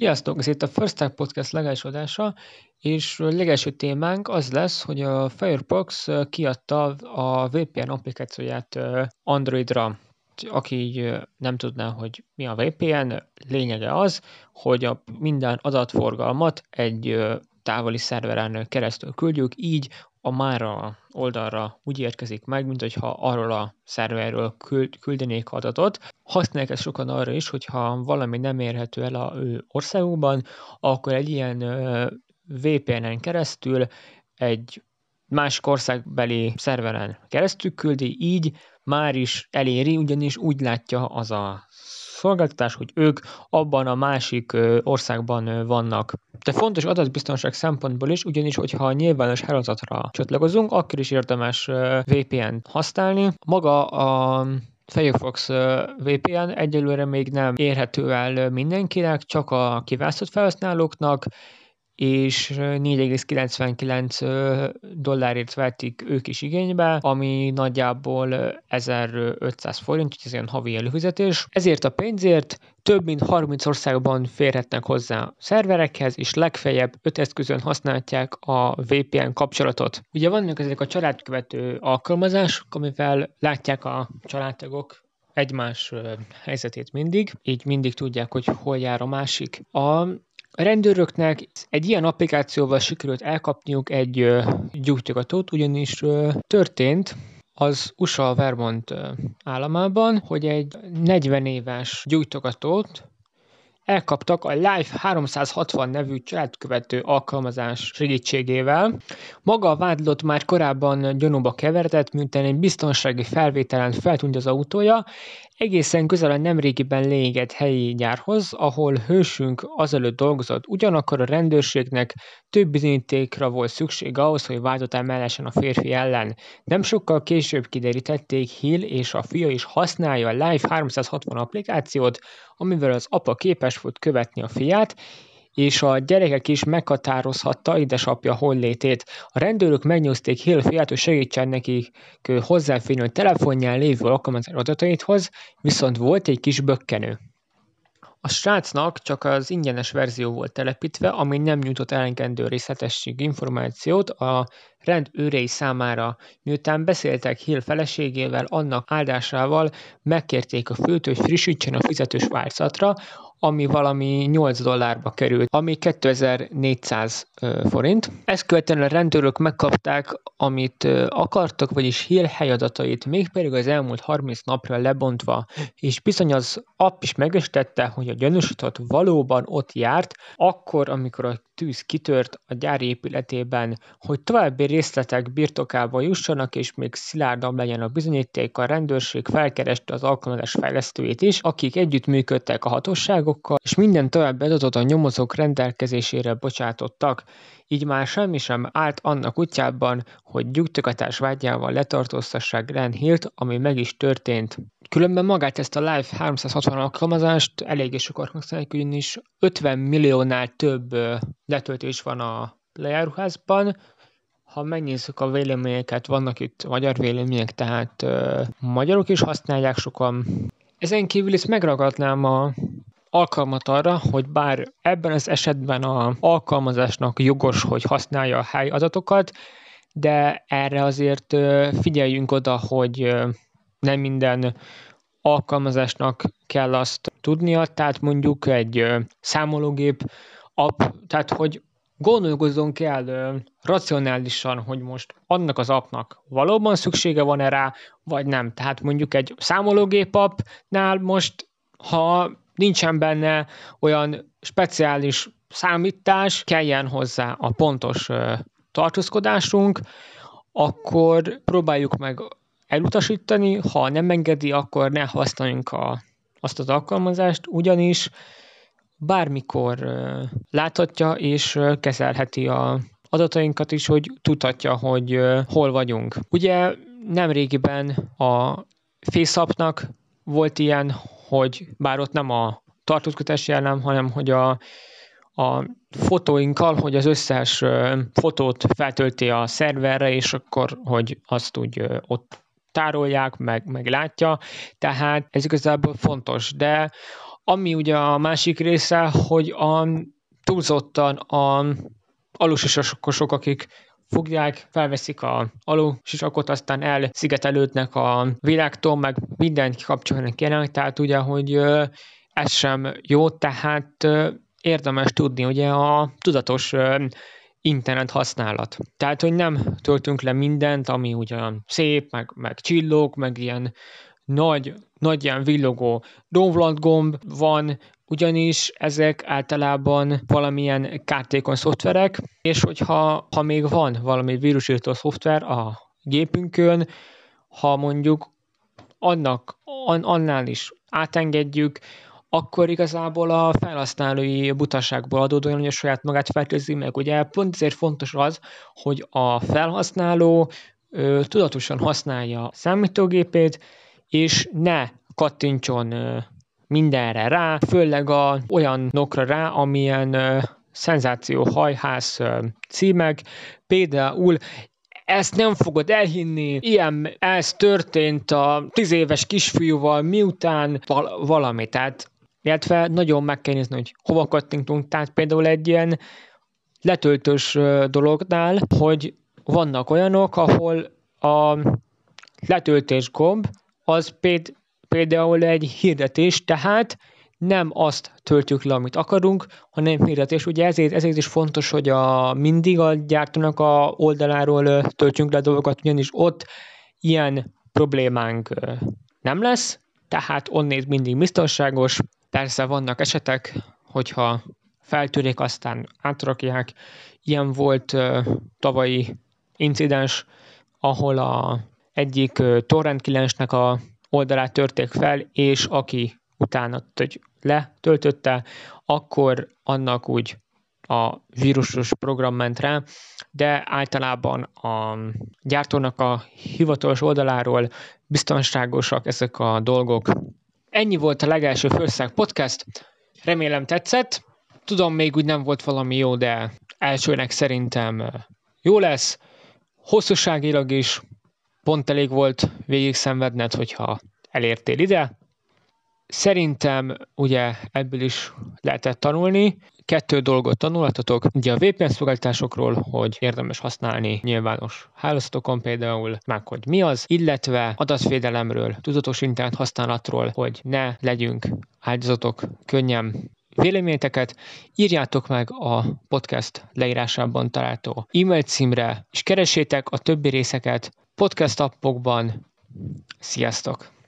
Sziasztok! Ez itt a First Tech Podcast legelső adása, és a legelső témánk az lesz, hogy a Firefox kiadta a VPN applikációját Androidra. Aki nem tudná, hogy mi a VPN, lényege az, hogy a minden adatforgalmat egy távoli szerveren keresztül küldjük, így a mára oldalra úgy érkezik meg, mint hogyha arról a szerverről küldenék adatot. Használják ezt sokan arra is, hogyha valami nem érhető el a ő országukban, akkor egy ilyen VPN-en keresztül egy másik országbeli szerveren keresztül küldi, így már is eléri, ugyanis úgy látja az a szolgáltatás, hogy ők abban a másik országban vannak. De fontos adatbiztonság szempontból is, ugyanis, hogyha a nyilvános hálózatra csatlakozunk, akkor is érdemes VPN-t használni. Maga a Firefox VPN egyelőre még nem érhető el mindenkinek, csak a kiválasztott felhasználóknak, és 4,99 dollárért vették ők is igénybe, ami nagyjából 1500 forint, úgyhogy ez ilyen havi előfizetés. Ezért a pénzért több mint 30 országban férhetnek hozzá szerverekhez, és legfeljebb 5 eszközön használhatják a VPN kapcsolatot. Ugye vannak ezek a családkövető alkalmazások, amivel látják a családtagok egymás helyzetét mindig, így mindig tudják, hogy hol jár a másik. A rendőröknek egy ilyen applikációval sikerült elkapniuk egy gyújtogatót, ugyanis történt az USA Vermont államában, hogy egy 40 éves gyújtogatót elkaptak a Life360 nevű családkövető alkalmazás segítségével. Maga a vádlott már korábban gyanúba keveredett, miután egy biztonsági felvételen feltűnt az autója, egészen közel a nemrégiben leégett helyi gyárhoz, ahol hősünk azelőtt dolgozott. Ugyanakkor a rendőrségnek több bizonyítékra volt szükség ahhoz, hogy vádot emeljenek a férfi ellen. Nem sokkal később kiderítették, Hill és a fia is használja a Life360 applikációt, amivel az apa képes volt követni a fiát, és a gyerekek is meghatározhatta édesapja hollétét. A rendőrök megnyúzték Hill fiát, hogy segítsen nekik hozzáférni a telefonján lévő alkalmazott adataithoz, viszont volt egy kis bökkenő. A srácnak csak az ingyenes verzió volt telepítve, ami nem nyújtott elegendő részletességű információt a rendőrei számára. Miután beszéltek Hill feleségével, annak áldásával megkérték a főt, hogy frissítsen a fizetős változatra, ami valami 8 dollárba került, ami 2400 forint. Ezt követően a rendőrök megkapták, amit akartak, vagyis Hill helyadatait, mégpedig az elmúlt 30 napra lebontva, és bizony az app is megismerte, hogy a gyanúsított valóban ott járt, akkor, amikor a tűz kitört a gyár épületében, hogy további részletek birtokába jussanak, és még szilárdabb legyen a bizonyíték, a rendőrség felkereste az alkalmazás fejlesztőjét is, akik együttműködtek a hatóságokkal, és minden további adatot a nyomozók rendelkezésére bocsátottak. Így már semmi sem állt annak útjában, hogy gyújtogatás vágyával letartóztassák Glenn Hillt, ami meg is történt. Különben magát ezt a Life360 alkalmazást eléggé sokan használják, ugyanis 50 milliónál több letöltés van a Playruházban. Ha megnézzük a véleményeket, vannak itt magyar vélemények, tehát magyarok is használják sokan. Ezen kívül is megragadnám a alkalmat arra, hogy bár ebben az esetben az alkalmazásnak jogos, hogy használja a helyi adatokat, de erre azért figyeljünk oda, hogy nem minden alkalmazásnak kell azt tudnia, tehát mondjuk egy számológép app, tehát hogy gondolkozzunk el racionálisan, hogy most annak az appnak valóban szüksége van-e rá, vagy nem. Tehát mondjuk egy számológép appnál most, ha nincsen benne olyan speciális számítás, kelljen hozzá a pontos tartózkodásunk, akkor próbáljuk meg elutasítani, ha nem engedi, akkor ne használjunk azt az alkalmazást, ugyanis bármikor láthatja és kezelheti az adatainkat is, hogy tudhatja, hogy hol vagyunk. Ugye nemrégiben a FaceApp-nak volt ilyen, hogy bár ott nem a tartózkodás jellem, hanem hogy a fotóinkkal, hogy az összes fotót feltölti a szerverre, és akkor, hogy azt úgy ott tárolják, meg látja, tehát ez igazából fontos, de Ami ugye a másik része, hogy a túlzottan a alusisakosok, akik fogják, felveszik a alusisakot, aztán elszigetelődnek a világtól, meg mindent kikapcsolnak jelen, tehát ugye, hogy ez sem jó, tehát érdemes tudni ugye a tudatos internet használat. Tehát, hogy nem töltünk le mindent, ami ugyan szép, meg csillog, meg ilyen nagy ilyen villogó domlatgomb van, ugyanis ezek általában valamilyen kártékony szoftverek, és hogyha még van valami vírusírtó szoftver a gépünkön, ha mondjuk annál is átengedjük, akkor igazából a felhasználói butaságból adódóan, hogy a saját magát fertőzi meg. Ugye pont ezért fontos az, hogy a felhasználó tudatosan használja a számítógépét, és ne kattintson mindenre rá, főleg olyanokra rá, amilyen szenzációhajház címek, például ezt nem fogod elhinni, ez történt a 10 éves kisfiúval, miután valami, tehát illetve nagyon meg kell nézni, hogy hova kattintunk, tehát például egy ilyen letöltős dolognál, hogy vannak olyanok, ahol a letöltés gomb az például egy hirdetés, tehát nem azt töltjük le, amit akarunk, hanem hirdetés. Ugye ezért is fontos, hogy mindig a gyártónak a oldaláról töltjünk le a dolgokat, ugyanis ott ilyen problémánk nem lesz, tehát onnét mindig biztonságos. Persze vannak esetek, hogyha feltörik, aztán átrakják. Ilyen volt tavalyi incidens, ahol egyik torrent 9-nek a oldalát törték fel, és aki utána letöltötte, akkor annak úgy a vírusos program ment rá, de általában a gyártónak a hivatalos oldaláról biztonságosak ezek a dolgok. Ennyi volt a legelső First Tech Podcast, remélem tetszett. Tudom, még úgy nem volt valami jó, de elsőnek szerintem jó lesz. Hosszúságilag is pont elég volt végig szenvedned, hogyha elértél ide. Szerintem ugye ebből is lehetett tanulni. 2 dolgot tanulhatatok, ugye a VPN szolgáltatásokról, hogy érdemes használni nyilvános hálózatokon például, meg hogy mi az, illetve adatvédelemről, tudatos internet használatról, hogy ne legyünk áldozatok könnyen. Véleményeteket írjátok meg a podcast leírásában található e-mail címre, és keressétek a többi részeket podcast appokban. Sziasztok!